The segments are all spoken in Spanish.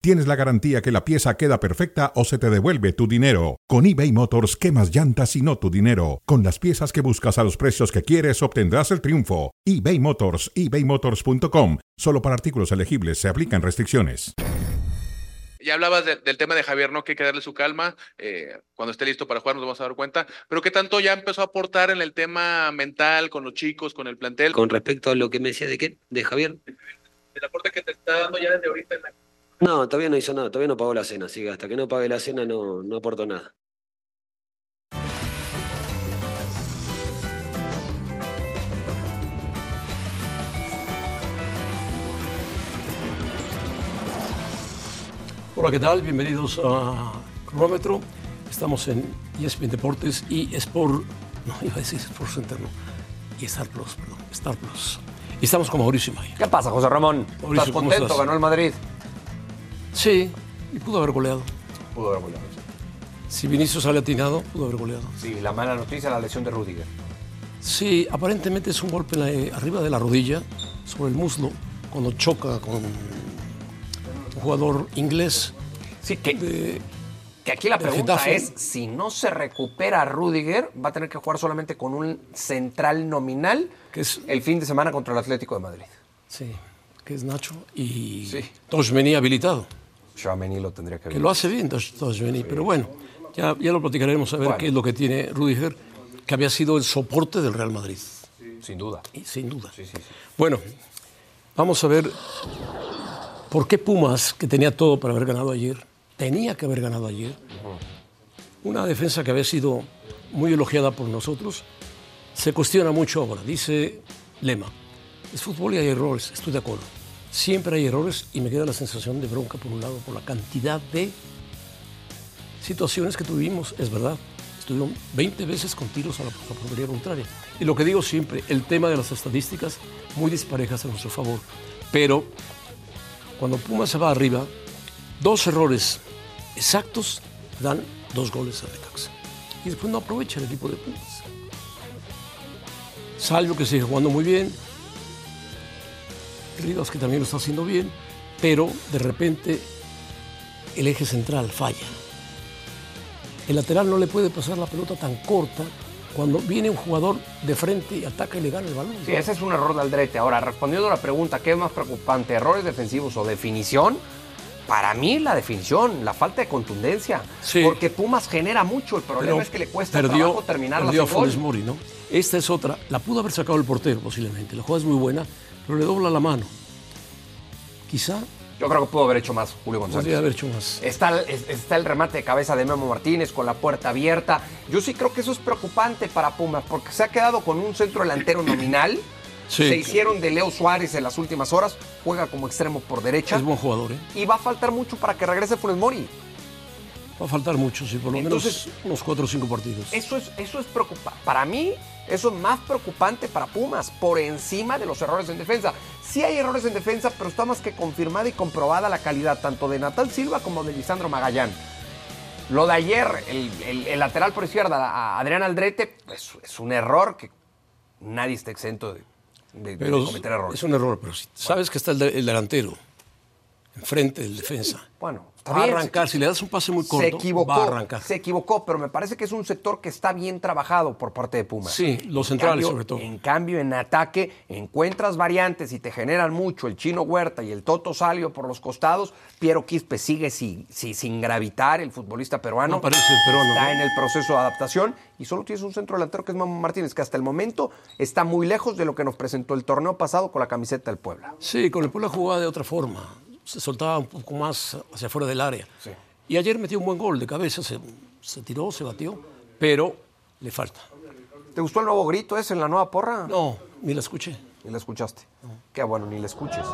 tienes la garantía que la pieza queda perfecta o se te devuelve tu dinero. Con eBay Motors, quemas llantas y no tu dinero. Con las piezas que buscas a los precios que quieres, obtendrás el triunfo. eBay Motors, ebaymotors.com. Solo para artículos elegibles se aplican restricciones. Ya hablabas del tema de Javier, ¿no? Que hay que darle su calma. Cuando esté listo para jugar nos vamos a dar cuenta. Pero ¿qué tanto ya empezó a aportar en el tema mental, con los chicos, con el plantel? Con respecto a lo que me decía de Javier. El aporte que te está dando ya desde ahorita en la... No, todavía no hizo nada, todavía no pagó la cena, así que hasta que no pague la cena no aportó nada. Hola, ¿qué tal? Bienvenidos a Cronómetro. Estamos en ESPN Deportes y Sport Center, no. Y Star Plus, perdón, Star Plus. Y estamos con Mauricio May. ¿Qué pasa, José Ramón? Mauricio, ¿estás contento? ¿Estás? ¿Ganó el Madrid? Sí, y pudo haber goleado. Pudo haber goleado, sí. Si Vinicius sale atinado, pudo haber goleado. Sí, la mala noticia, la lesión de Rüdiger. Sí, aparentemente es un golpe arriba de la rodilla, sobre el muslo, cuando choca con un jugador inglés. Sí, que aquí la pregunta es, si no se recupera Rüdiger, va a tener que jugar solamente con un central nominal, que es el fin de semana contra el Atlético de Madrid. Sí, que es Nacho y sí. Tchouaméni habilitado. Tchouaméni lo tendría que ver. Que lo hace bien Tchouaméni, sí. Pero bueno, ya lo platicaremos a ver qué es lo que tiene Rüdiger, que había sido el soporte del Real Madrid. Sí. Sin duda. Y sin duda. Sí. Bueno, vamos a ver por qué Pumas, que tenía todo para haber ganado ayer, uh-huh. Una defensa que había sido muy elogiada por nosotros, se cuestiona mucho ahora. Dice Lema, es fútbol y hay errores, estoy de acuerdo. Siempre hay errores y me queda la sensación de bronca por un lado, por la cantidad de situaciones que tuvimos, es verdad. Estuvieron 20 veces con tiros a la portería contraria. Y lo que digo siempre, el tema de las estadísticas muy disparejas a nuestro favor. Pero cuando Puma se va arriba, dos errores exactos dan dos goles a Necaxa. Y después no aprovecha el equipo de Pumas. Salvio, que sigue jugando muy bien. Rivas, que también lo está haciendo bien. Pero de repente el eje central falla. El lateral no le puede pasar la pelota tan corta cuando viene un jugador de frente y ataca y le gana el balón. Sí, ese es un error de Aldrete. Ahora, respondiendo a la pregunta, ¿qué es más preocupante, errores defensivos o definición? Para mí, la definición, la falta de contundencia. Sí. Porque Pumas genera mucho. El problema es que le cuesta trabajo terminarla. Perdió a Funes Mori, ¿no? Esta es otra. La pudo haber sacado el portero, posiblemente. La jugada es muy buena, pero le dobla la mano. Quizá. Yo creo que pudo haber hecho más, Julio González. Podría haber hecho más. Está el remate de cabeza de Memo Martínez con la puerta abierta. Yo sí creo que eso es preocupante para Pumas, porque se ha quedado con un centro delantero nominal. Sí. Se hicieron de Leo Suárez en las últimas horas, juega como extremo por derecha. Es buen jugador, ¿eh? Y va a faltar mucho para que regrese Funes Mori. Va a faltar mucho, sí, por lo menos unos 4 o 5 partidos. Eso es preocupante. Para mí, eso es más preocupante para Pumas, por encima de los errores en defensa. Sí hay errores en defensa, pero está más que confirmada y comprobada la calidad, tanto de Natán Silva como de Lisandro Magallán. Lo de ayer, el lateral por izquierda, a Adrián Aldrete, es un error que nadie está exento de. Pero cometer errores. Es un error, pero si sabes que está el delantero enfrente del defensa. Bueno, va a arrancar. Si le das un pase muy corto, va a arrancar. Se equivocó, pero me parece que es un sector que está bien trabajado por parte de Pumas. Sí, los centrales sobre todo. En cambio, en ataque encuentras variantes y te generan mucho el Chino Huerta y el Toto Salvio por los costados. Piero Quispe sigue sin gravitar, el futbolista peruano. No parece el peruano. Está en el proceso de adaptación y solo tienes un centro delantero que es Memo Martínez, que hasta el momento está muy lejos de lo que nos presentó el torneo pasado con la camiseta del Puebla. Sí, con el Puebla jugaba de otra forma. Se soltaba un poco más hacia afuera del área. Sí. Y ayer metió un buen gol de cabeza, se tiró, se batió, pero le falta. ¿Te gustó el nuevo grito ese en la nueva porra? No, ni la escuché. ¿Ni la escuchaste? No. Qué bueno, ni la escuches.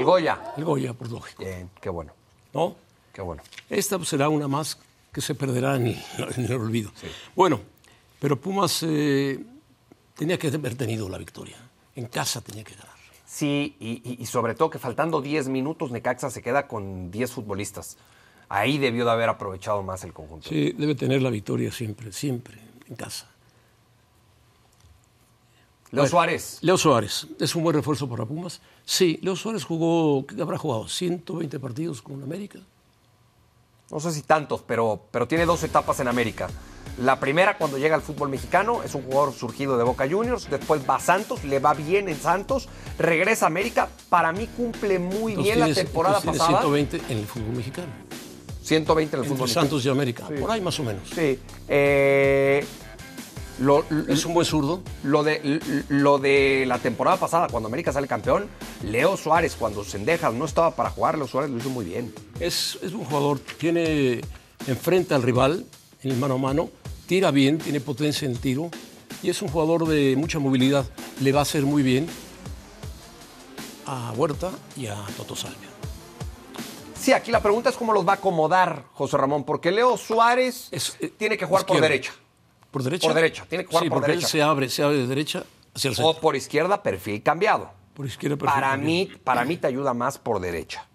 Y El Goya. El Goya, por lógico. Bien, qué bueno. ¿No? Qué bueno. Esta será una más que se perderá en el olvido. Sí. Bueno, pero Pumas tenía que haber tenido la victoria. En casa tenía que ganar. Sí, y sobre todo que faltando 10 minutos, Necaxa se queda con 10 futbolistas. Ahí debió de haber aprovechado más el conjunto. Sí, debe tener la victoria siempre, siempre, en casa. Leo Suárez. Leo Suárez. ¿Es un buen refuerzo para Pumas? Sí, Leo Suárez jugó, habrá jugado 120 partidos con América. No sé si tantos, pero tiene dos etapas en América. La primera, cuando llega al fútbol mexicano, es un jugador surgido de Boca Juniors. Después va a Santos, le va bien en Santos. Regresa a América. Para mí cumple muy bien la temporada pasada. 120 en el fútbol mexicano. 120 en el fútbol mexicano. Santos y América, sí. Por ahí más o menos. Sí. ¿Es un buen zurdo? Lo de la temporada pasada, cuando América sale campeón, Leo Suárez, cuando Sendejas no estaba para jugar, Leo Suárez lo hizo muy bien. Es un jugador que enfrenta al rival en el mano a mano, tira bien, tiene potencia en el tiro y es un jugador de mucha movilidad. Le va a hacer muy bien a Huerta y a Toto Salvio. Sí, aquí la pregunta es cómo los va a acomodar José Ramón, porque Leo Suárez tiene que jugar izquierda. Por derecha. ¿Por derecha? Por derecha, tiene que jugar por derecha. Él se abre de derecha hacia el centro. O por izquierda, perfil cambiado. Por izquierda, perfil cambiado. Para mí te ayuda más por derecha.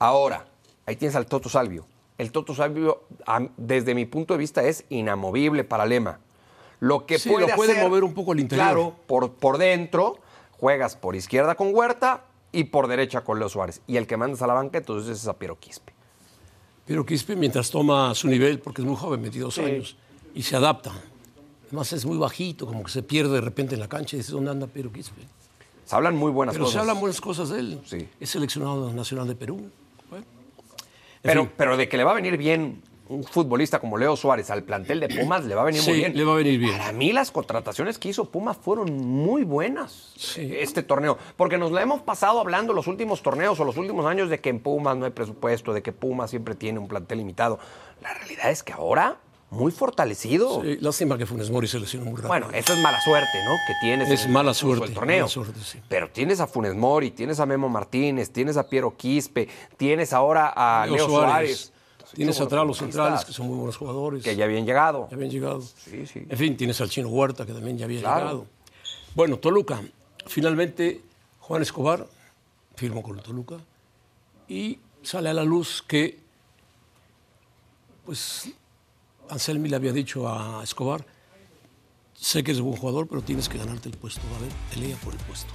Ahora, ahí tienes al Toto Salvio. El Toto Salvio, desde mi punto de vista, es inamovible para Lema. Lo que sí, puede mover un poco al interior. Claro, por dentro, juegas por izquierda con Huerta y por derecha con Leo Suárez. Y el que mandas a la banca, entonces es a Piero Quispe. Piero Quispe, mientras toma su nivel, porque es muy joven, 22 años. Y se adapta. Además es muy bajito, como que se pierde de repente en la cancha y dice, ¿dónde anda Piero Quispe? Se hablan muy buenas cosas. Pero se hablan buenas cosas de él. Sí. Es seleccionado nacional de Perú. Bueno. Pero de que le va a venir bien un futbolista como Leo Suárez al plantel de Pumas, le va a venir muy bien. Sí, le va a venir bien. Para mí las contrataciones que hizo Pumas fueron muy buenas este torneo. Porque nos la hemos pasado hablando los últimos torneos o los últimos años de que en Pumas no hay presupuesto, de que Pumas siempre tiene un plantel limitado. La realidad es que ahora... Muy fortalecido. Sí, lástima que Funes Mori se lesionó muy rápido. Bueno, eso es mala suerte, ¿no? Que tienes es mala suerte, el torneo. Mala suerte, sí. Pero tienes a Funes Mori, tienes a Memo Martínez, tienes a Piero Quispe, tienes ahora a Leo Suárez. Tienes atrás los centrales, que son muy buenos jugadores. Que ya habían llegado. Ya habían llegado. Sí, sí. En fin, tienes al Chino Huerta, que también ya había llegado. Bueno, Toluca. Finalmente, Juan Escobar firmó con Toluca y sale a la luz que, pues... Anselmi le había dicho a Escobar, sé que eres buen jugador, pero tienes que ganarte el puesto. A ver, pelea por el puesto.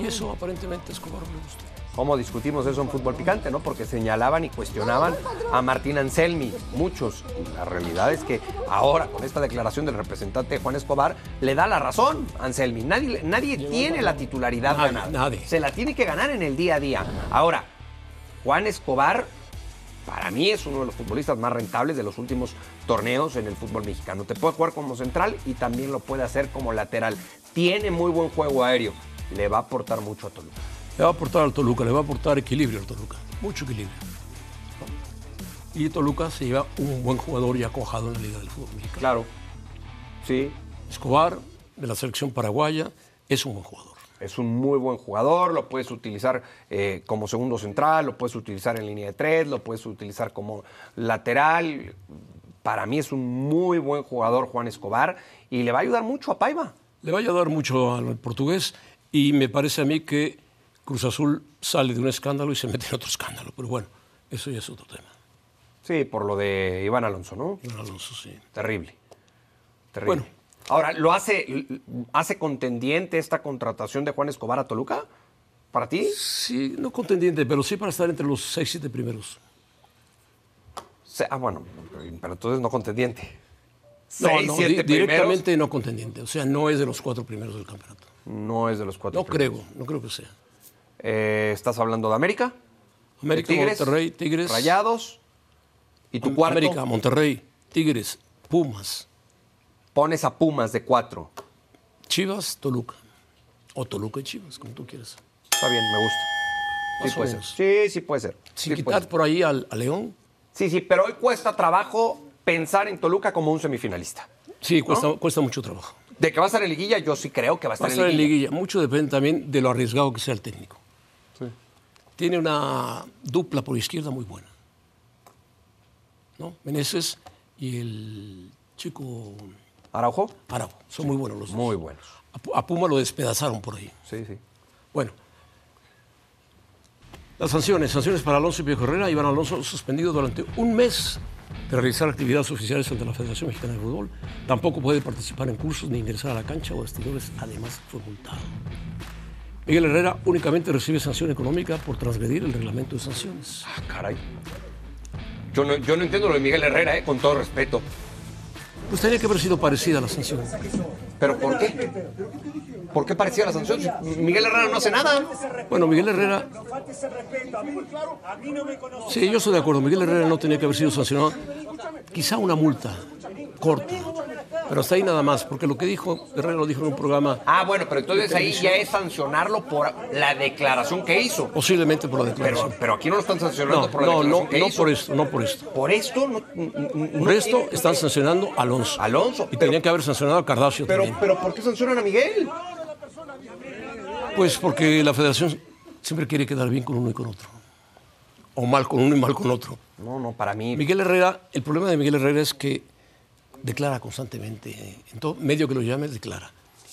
Y eso aparentemente a Escobar le gustó. ¿Cómo discutimos eso en Fútbol Picante? ¿No? Porque señalaban y cuestionaban a Martín Anselmi, muchos. La realidad es que ahora, con esta declaración del representante Juan Escobar, le da la razón a Anselmi. Nadie tiene la titularidad ganada. Nadie. Se la tiene que ganar en el día a día. Ahora, Juan Escobar... Para mí es uno de los futbolistas más rentables de los últimos torneos en el fútbol mexicano. Te puede jugar como central y también lo puede hacer como lateral. Tiene muy buen juego aéreo. Le va a aportar mucho a Toluca. Le va a aportar al Toluca, le va a aportar equilibrio al Toluca. Mucho equilibrio. Y Toluca se lleva un buen jugador ya cojado en la Liga del Fútbol Mexicano. Claro. Sí. Escobar, de la selección paraguaya, es un buen jugador. Es un muy buen jugador, lo puedes utilizar como segundo central, lo puedes utilizar en línea de tres, lo puedes utilizar como lateral. Para mí es un muy buen jugador Juan Escobar y le va a ayudar mucho a Paiva. Le va a ayudar mucho al portugués y me parece a mí que Cruz Azul sale de un escándalo y se mete en otro escándalo. Pero bueno, eso ya es otro tema. Sí, por lo de Iván Alonso, ¿no? Iván Alonso, sí. Terrible. Terrible. Bueno. Ahora, ¿lo hace contendiente esta contratación de Juan Escobar a Toluca? ¿Para ti? Sí, no contendiente, pero sí para estar entre los 6-7 primeros. Bueno, pero entonces no contendiente. No, directamente no contendiente. O sea, no es de los 4 primeros del campeonato. No es de los 4 primeros. No creo que sea. ¿Estás hablando de América? América, de Tigres, Monterrey, Tigres. Rayados. ¿Y tu cuarto? América, Monterrey, Tigres, Pumas. Pones a Pumas de 4. Chivas, Toluca. O Toluca y Chivas, como tú quieras. Está bien, me gusta. Sí puede ser. Sí puede ser. Sin quitar por ahí a León. Sí, pero hoy cuesta trabajo pensar en Toluca como un semifinalista. Sí, cuesta mucho trabajo. De que va a estar en Liguilla, yo sí creo que va a estar en Liguilla. Mucho depende también de lo arriesgado que sea el técnico. Sí. tiene una dupla por izquierda muy buena, ¿no? Meneses y el chico... ¿Araujo? Araujo. Son sí, muy buenos los dos. Muy buenos. A Puma lo despedazaron por ahí. Sí, sí. Bueno. Las sanciones. Sanciones para Alonso y Piojo Herrera. Iván Alonso suspendido durante un mes de realizar actividades oficiales ante la Federación Mexicana de Fútbol. Tampoco puede participar en cursos ni ingresar a la cancha o vestidores. Además, fue multado. Miguel Herrera únicamente recibe sanción económica por transgredir el reglamento de sanciones. Ah, caray. Yo no entiendo lo de Miguel Herrera, con todo respeto. Pues tenía que haber sido parecida a la sanción. ¿Pero por qué? ¿Por qué parecía la sanción? Miguel Herrera no hace nada. Bueno, Miguel Herrera... Sí, yo estoy de acuerdo. Miguel Herrera no tenía que haber sido sancionado. Quizá una multa corta. Pero hasta ahí nada más. Porque lo que dijo, Herrera lo dijo en un programa... Ah, bueno, pero entonces ahí ya es sancionarlo por la declaración que hizo. Posiblemente por la declaración. Pero aquí no lo están sancionando por la declaración que hizo. No, por esto, no por esto. ¿Por esto? Por esto están sancionando a Alonso. Alonso. Y tenían que haber sancionado a Cardasio también. Pero ¿por qué sancionan a Miguel? Pues porque la federación siempre quiere quedar bien con uno y con otro. O mal con uno y mal con otro. No, para mí... Miguel Herrera, el problema de Miguel Herrera es que declara constantemente. En todo medio que lo llame, declara.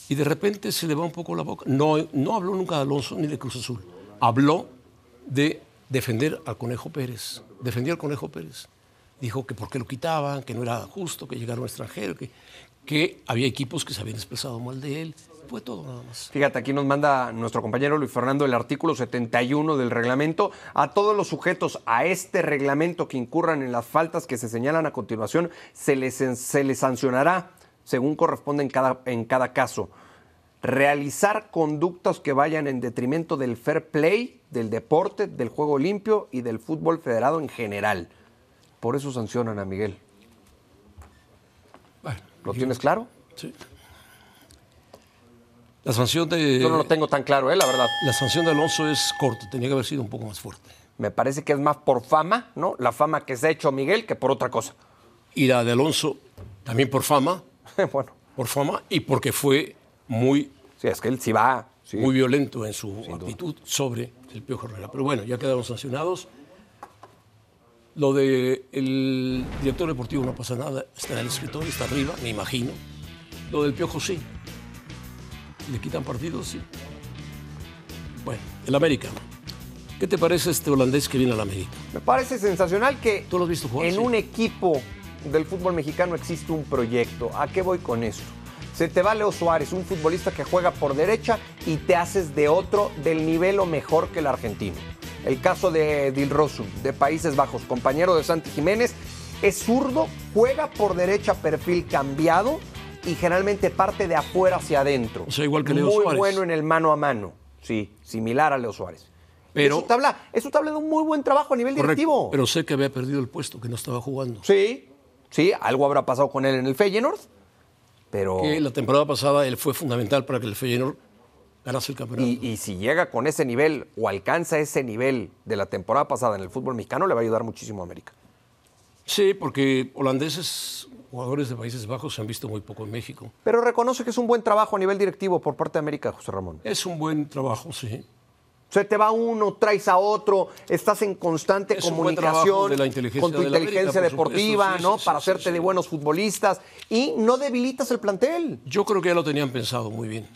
Y de repente se le va un poco la boca. No habló nunca de Alonso ni de Cruz Azul. Habló de defender al Conejo Pérez. Defendió al Conejo Pérez. Dijo que por qué lo quitaban, que no era justo, que llegara un extranjero, que había equipos que se habían expresado mal de él. Fue todo nada más. Fíjate, aquí nos manda nuestro compañero Luis Fernando el artículo 71 del reglamento. A todos los sujetos a este reglamento que incurran en las faltas que se señalan a continuación, se les sancionará según corresponde en cada caso. Realizar conductas que vayan en detrimento del fair play, del deporte, del juego limpio y del fútbol federado en general. Por eso sancionan a Miguel. Bueno, ¿lo tienes claro? Sí. La sanción de... Yo no lo tengo tan claro, la verdad. La sanción de Alonso es corta, tenía que haber sido un poco más fuerte. Me parece que es más por fama, ¿no? La fama que se ha hecho Miguel que por otra cosa. Y la de Alonso también por fama. Bueno. Por fama y porque fue muy... Sí, es que él sí va... Sí. Muy violento en su actitud sobre el Piojo Herrera. Pero bueno, ya quedaron sancionados. Lo del director deportivo no pasa nada. Está en el escritorio, está arriba, me imagino. Lo del Piojo sí. Le quitan partidos, sí. Bueno, el América. ¿Qué te parece este holandés que viene al América? Me parece sensacional que ¿tú lo has visto jugar, en un equipo del fútbol mexicano existe un proyecto. ¿A qué voy con esto? Se te va Leo Suárez, un futbolista que juega por derecha y te haces de otro del nivel o mejor que el argentino. El caso de Dilrosun, de Países Bajos, compañero de Santi Jiménez, es zurdo, juega por derecha, perfil cambiado, y generalmente parte de afuera hacia adentro. O sea, igual que Leo Suárez. Muy bueno en el mano a mano. Sí, similar a Leo Suárez. Pero eso te habla de un muy buen trabajo a nivel directivo. Pero sé que había perdido el puesto, que no estaba jugando. Sí, algo habrá pasado con él en el Feyenoord. Pero... Que la temporada pasada él fue fundamental para que el Feyenoord ganase el campeonato. Y si llega con ese nivel o alcanza ese nivel de la temporada pasada en el fútbol mexicano, le va a ayudar muchísimo a América. Sí, porque holandeses... Jugadores de Países Bajos se han visto muy poco en México. Pero reconoce que es un buen trabajo a nivel directivo por parte de América, José Ramón. Es un buen trabajo, sí. Se te va uno, traes a otro, estás en constante comunicación de la inteligencia con tu inteligencia deportiva, ¿no? Para hacerte de buenos futbolistas y no debilitas el plantel. Yo creo que ya lo tenían pensado muy bien.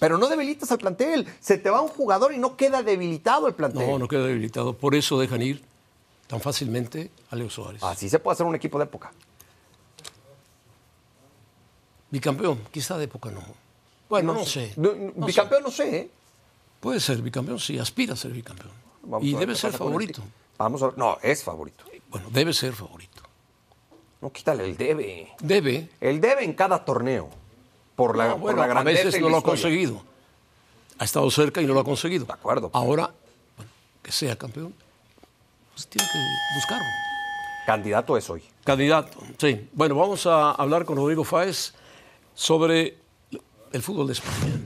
Pero no debilitas al plantel. Se te va un jugador y no queda debilitado el plantel. No queda debilitado. Por eso dejan ir tan fácilmente a Leo Suárez. Así se puede hacer un equipo de época. Bicampeón, quizá de época no. Bueno, no sé. Bicampeón no sé, ¿eh? Puede ser bicampeón, sí, aspira a ser bicampeón. Vamos y debe ser favorito. Vamos a ver. No, es favorito. Bueno, debe ser favorito. No, quítale el debe. Debe. El debe en cada torneo. Por la grandeza. A veces no lo ha conseguido. Ha estado cerca y no lo ha conseguido. De acuerdo. Pues. Ahora, bueno, que sea campeón, pues tiene que buscarlo. Candidato es hoy. Candidato, sí. Bueno, vamos a hablar con Rodrigo Fáez sobre el fútbol de España.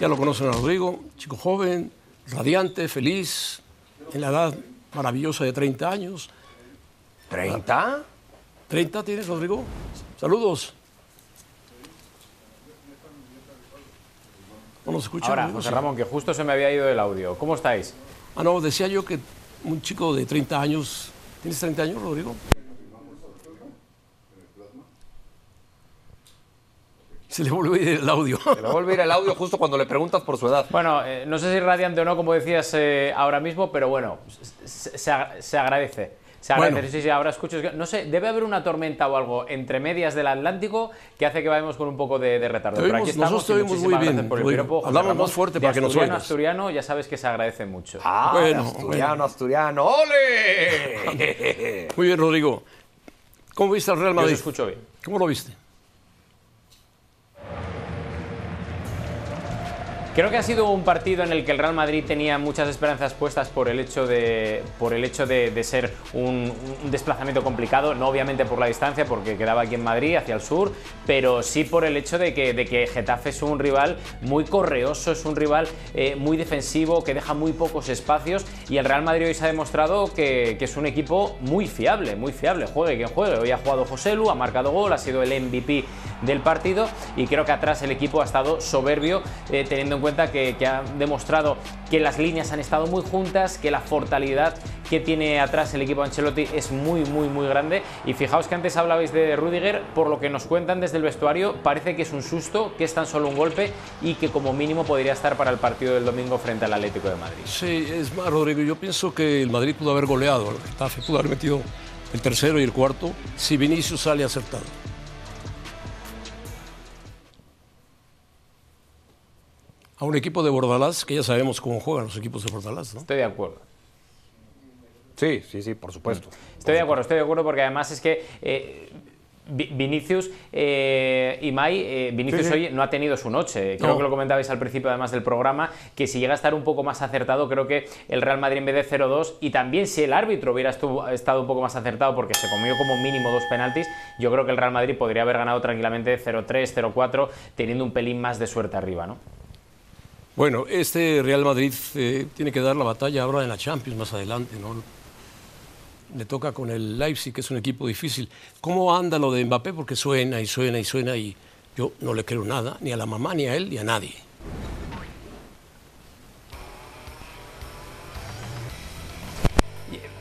Ya lo conocen a Rodrigo, chico joven, radiante, feliz, en la edad maravillosa de 30 años. ¿30? ¿30 tienes, Rodrigo? Saludos. ¿No nos escuchan? Ahora, José Ramón, que justo se me había ido el audio. ¿Cómo estáis? Ah, no, decía yo que un chico de 30 años... ¿Tienes 30 años, Rodrigo? Se le volvió a ir el audio. Se le volvió a ir el audio justo cuando le preguntas por su edad. Bueno, no sé si radiante o no, como decías ahora mismo, pero bueno, se agradece. Se agradece. Bueno. No sé si ahora escuchas... No sé, debe haber una tormenta o algo entre medias del Atlántico que hace que vayamos con un poco de retardo. Pero aquí nosotros estuvimos muy bien. Hablamos más fuerte para que nos oigas. Asturiano, ya sabes que se agradece mucho. Ah, bueno, Asturiano. ¡Ole! Muy bien, Rodrigo. ¿Cómo viste al Real Madrid? Yo te escucho bien. ¿Cómo lo viste? Creo que ha sido un partido en el que el Real Madrid tenía muchas esperanzas puestas por el hecho de ser un desplazamiento complicado, no obviamente por la distancia, porque quedaba aquí en Madrid, hacia el sur, pero sí por el hecho de que Getafe es un rival muy correoso, es un rival muy defensivo, que deja muy pocos espacios, y el Real Madrid hoy se ha demostrado que es un equipo muy fiable, juegue quien juegue. Hoy ha jugado Joselu, ha marcado gol, ha sido el MVP del partido, y creo que atrás el equipo ha estado soberbio, teniendo en cuenta que ha demostrado que las líneas han estado muy juntas, que la fortalidad que tiene atrás el equipo Ancelotti es muy grande. Y fijaos que antes hablabais de Rüdiger, por lo que nos cuentan desde el vestuario parece que es un susto, que es tan solo un golpe y que como mínimo podría estar para el partido del domingo frente al Atlético de Madrid. Sí, es más, Rodrigo, yo pienso que el Madrid pudo haber goleado, el Getafe pudo haber metido el tercero y el cuarto si Vinicius sale acertado. A un equipo de Bordalás, que ya sabemos cómo juegan los equipos de Bordalás, ¿no? Estoy de acuerdo. Sí, por supuesto. Estoy de acuerdo porque además es que Vinicius Vinicius hoy no ha tenido su noche. Creo que lo comentabais al principio además del programa, que si llega a estar un poco más acertado, creo que el Real Madrid en vez de 0-2, y también si el árbitro hubiera estado un poco más acertado, porque se comió como mínimo 2 penaltis, yo creo que el Real Madrid podría haber ganado tranquilamente 0-3, 0-4, teniendo un pelín más de suerte arriba, ¿no? Bueno, este Real Madrid tiene que dar la batalla ahora en la Champions más adelante, ¿no? Le toca con el Leipzig, que es un equipo difícil. ¿Cómo anda lo de Mbappé? Porque suena y yo no le creo nada, ni a la mamá, ni a él, ni a nadie.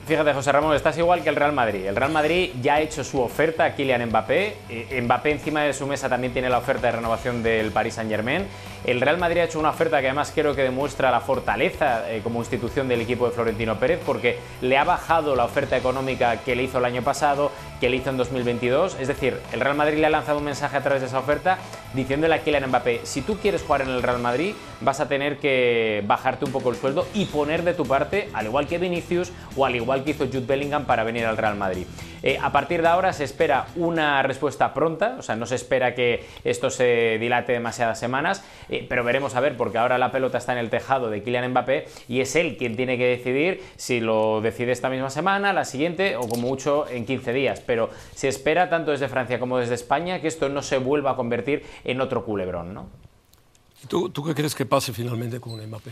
Fíjate, José Ramón, estás igual que el Real Madrid. El Real Madrid ya ha hecho su oferta a Kylian Mbappé. Mbappé encima de su mesa también tiene la oferta de renovación del Paris Saint-Germain. El Real Madrid ha hecho una oferta que además creo que demuestra la fortaleza como institución del equipo de Florentino Pérez, porque le ha bajado la oferta económica que le hizo el año pasado, que le hizo en 2022. Es decir, el Real Madrid le ha lanzado un mensaje a través de esa oferta diciéndole a Kylian Mbappé, si tú quieres jugar en el Real Madrid vas a tener que bajarte un poco el sueldo y poner de tu parte, al igual que Vinicius o al igual que hizo Jude Bellingham para venir al Real Madrid. A partir de ahora se espera una respuesta pronta, o sea, no se espera que esto se dilate demasiadas semanas, pero veremos a ver, porque ahora la pelota está en el tejado de Kylian Mbappé y es él quien tiene que decidir si lo decide esta misma semana, la siguiente o como mucho en 15 días. Pero se espera tanto desde Francia como desde España que esto no se vuelva a convertir en otro culebrón, ¿no? ¿Tú qué crees que pase finalmente con Mbappé?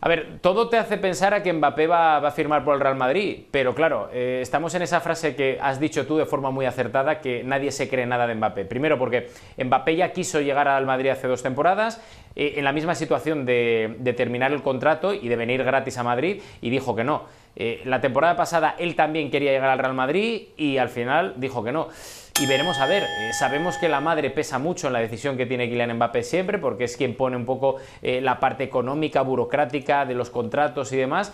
A ver, todo te hace pensar a que Mbappé va a firmar por el Real Madrid, pero claro, estamos en esa frase que has dicho tú de forma muy acertada, que nadie se cree nada de Mbappé. Primero porque Mbappé ya quiso llegar al Madrid hace 2 temporadas, en la misma situación de terminar el contrato y de venir gratis a Madrid, y dijo que no. La temporada pasada él también quería llegar al Real Madrid y al final dijo que no. Y veremos a ver, sabemos que la madre pesa mucho en la decisión que tiene Kylian Mbappé siempre, porque es quien pone un poco la parte económica, burocrática de los contratos y demás,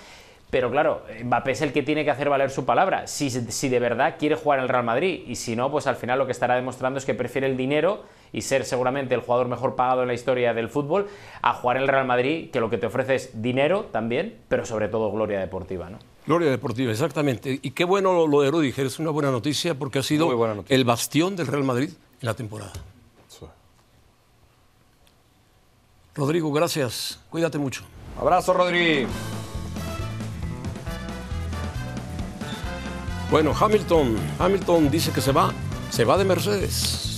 pero claro, Mbappé es el que tiene que hacer valer su palabra, si de verdad quiere jugar en el Real Madrid, y si no, pues al final lo que estará demostrando es que prefiere el dinero y ser seguramente el jugador mejor pagado en la historia del fútbol a jugar en el Real Madrid, que lo que te ofrece es dinero también, pero sobre todo gloria deportiva, ¿no? Gloria deportiva, exactamente. Y qué bueno lo de Rüdiger, es una buena noticia porque ha sido el bastión del Real Madrid en la temporada. Sí. Rodrigo, gracias. Cuídate mucho. Abrazo, Rodri. Bueno, Hamilton dice que se va de Mercedes.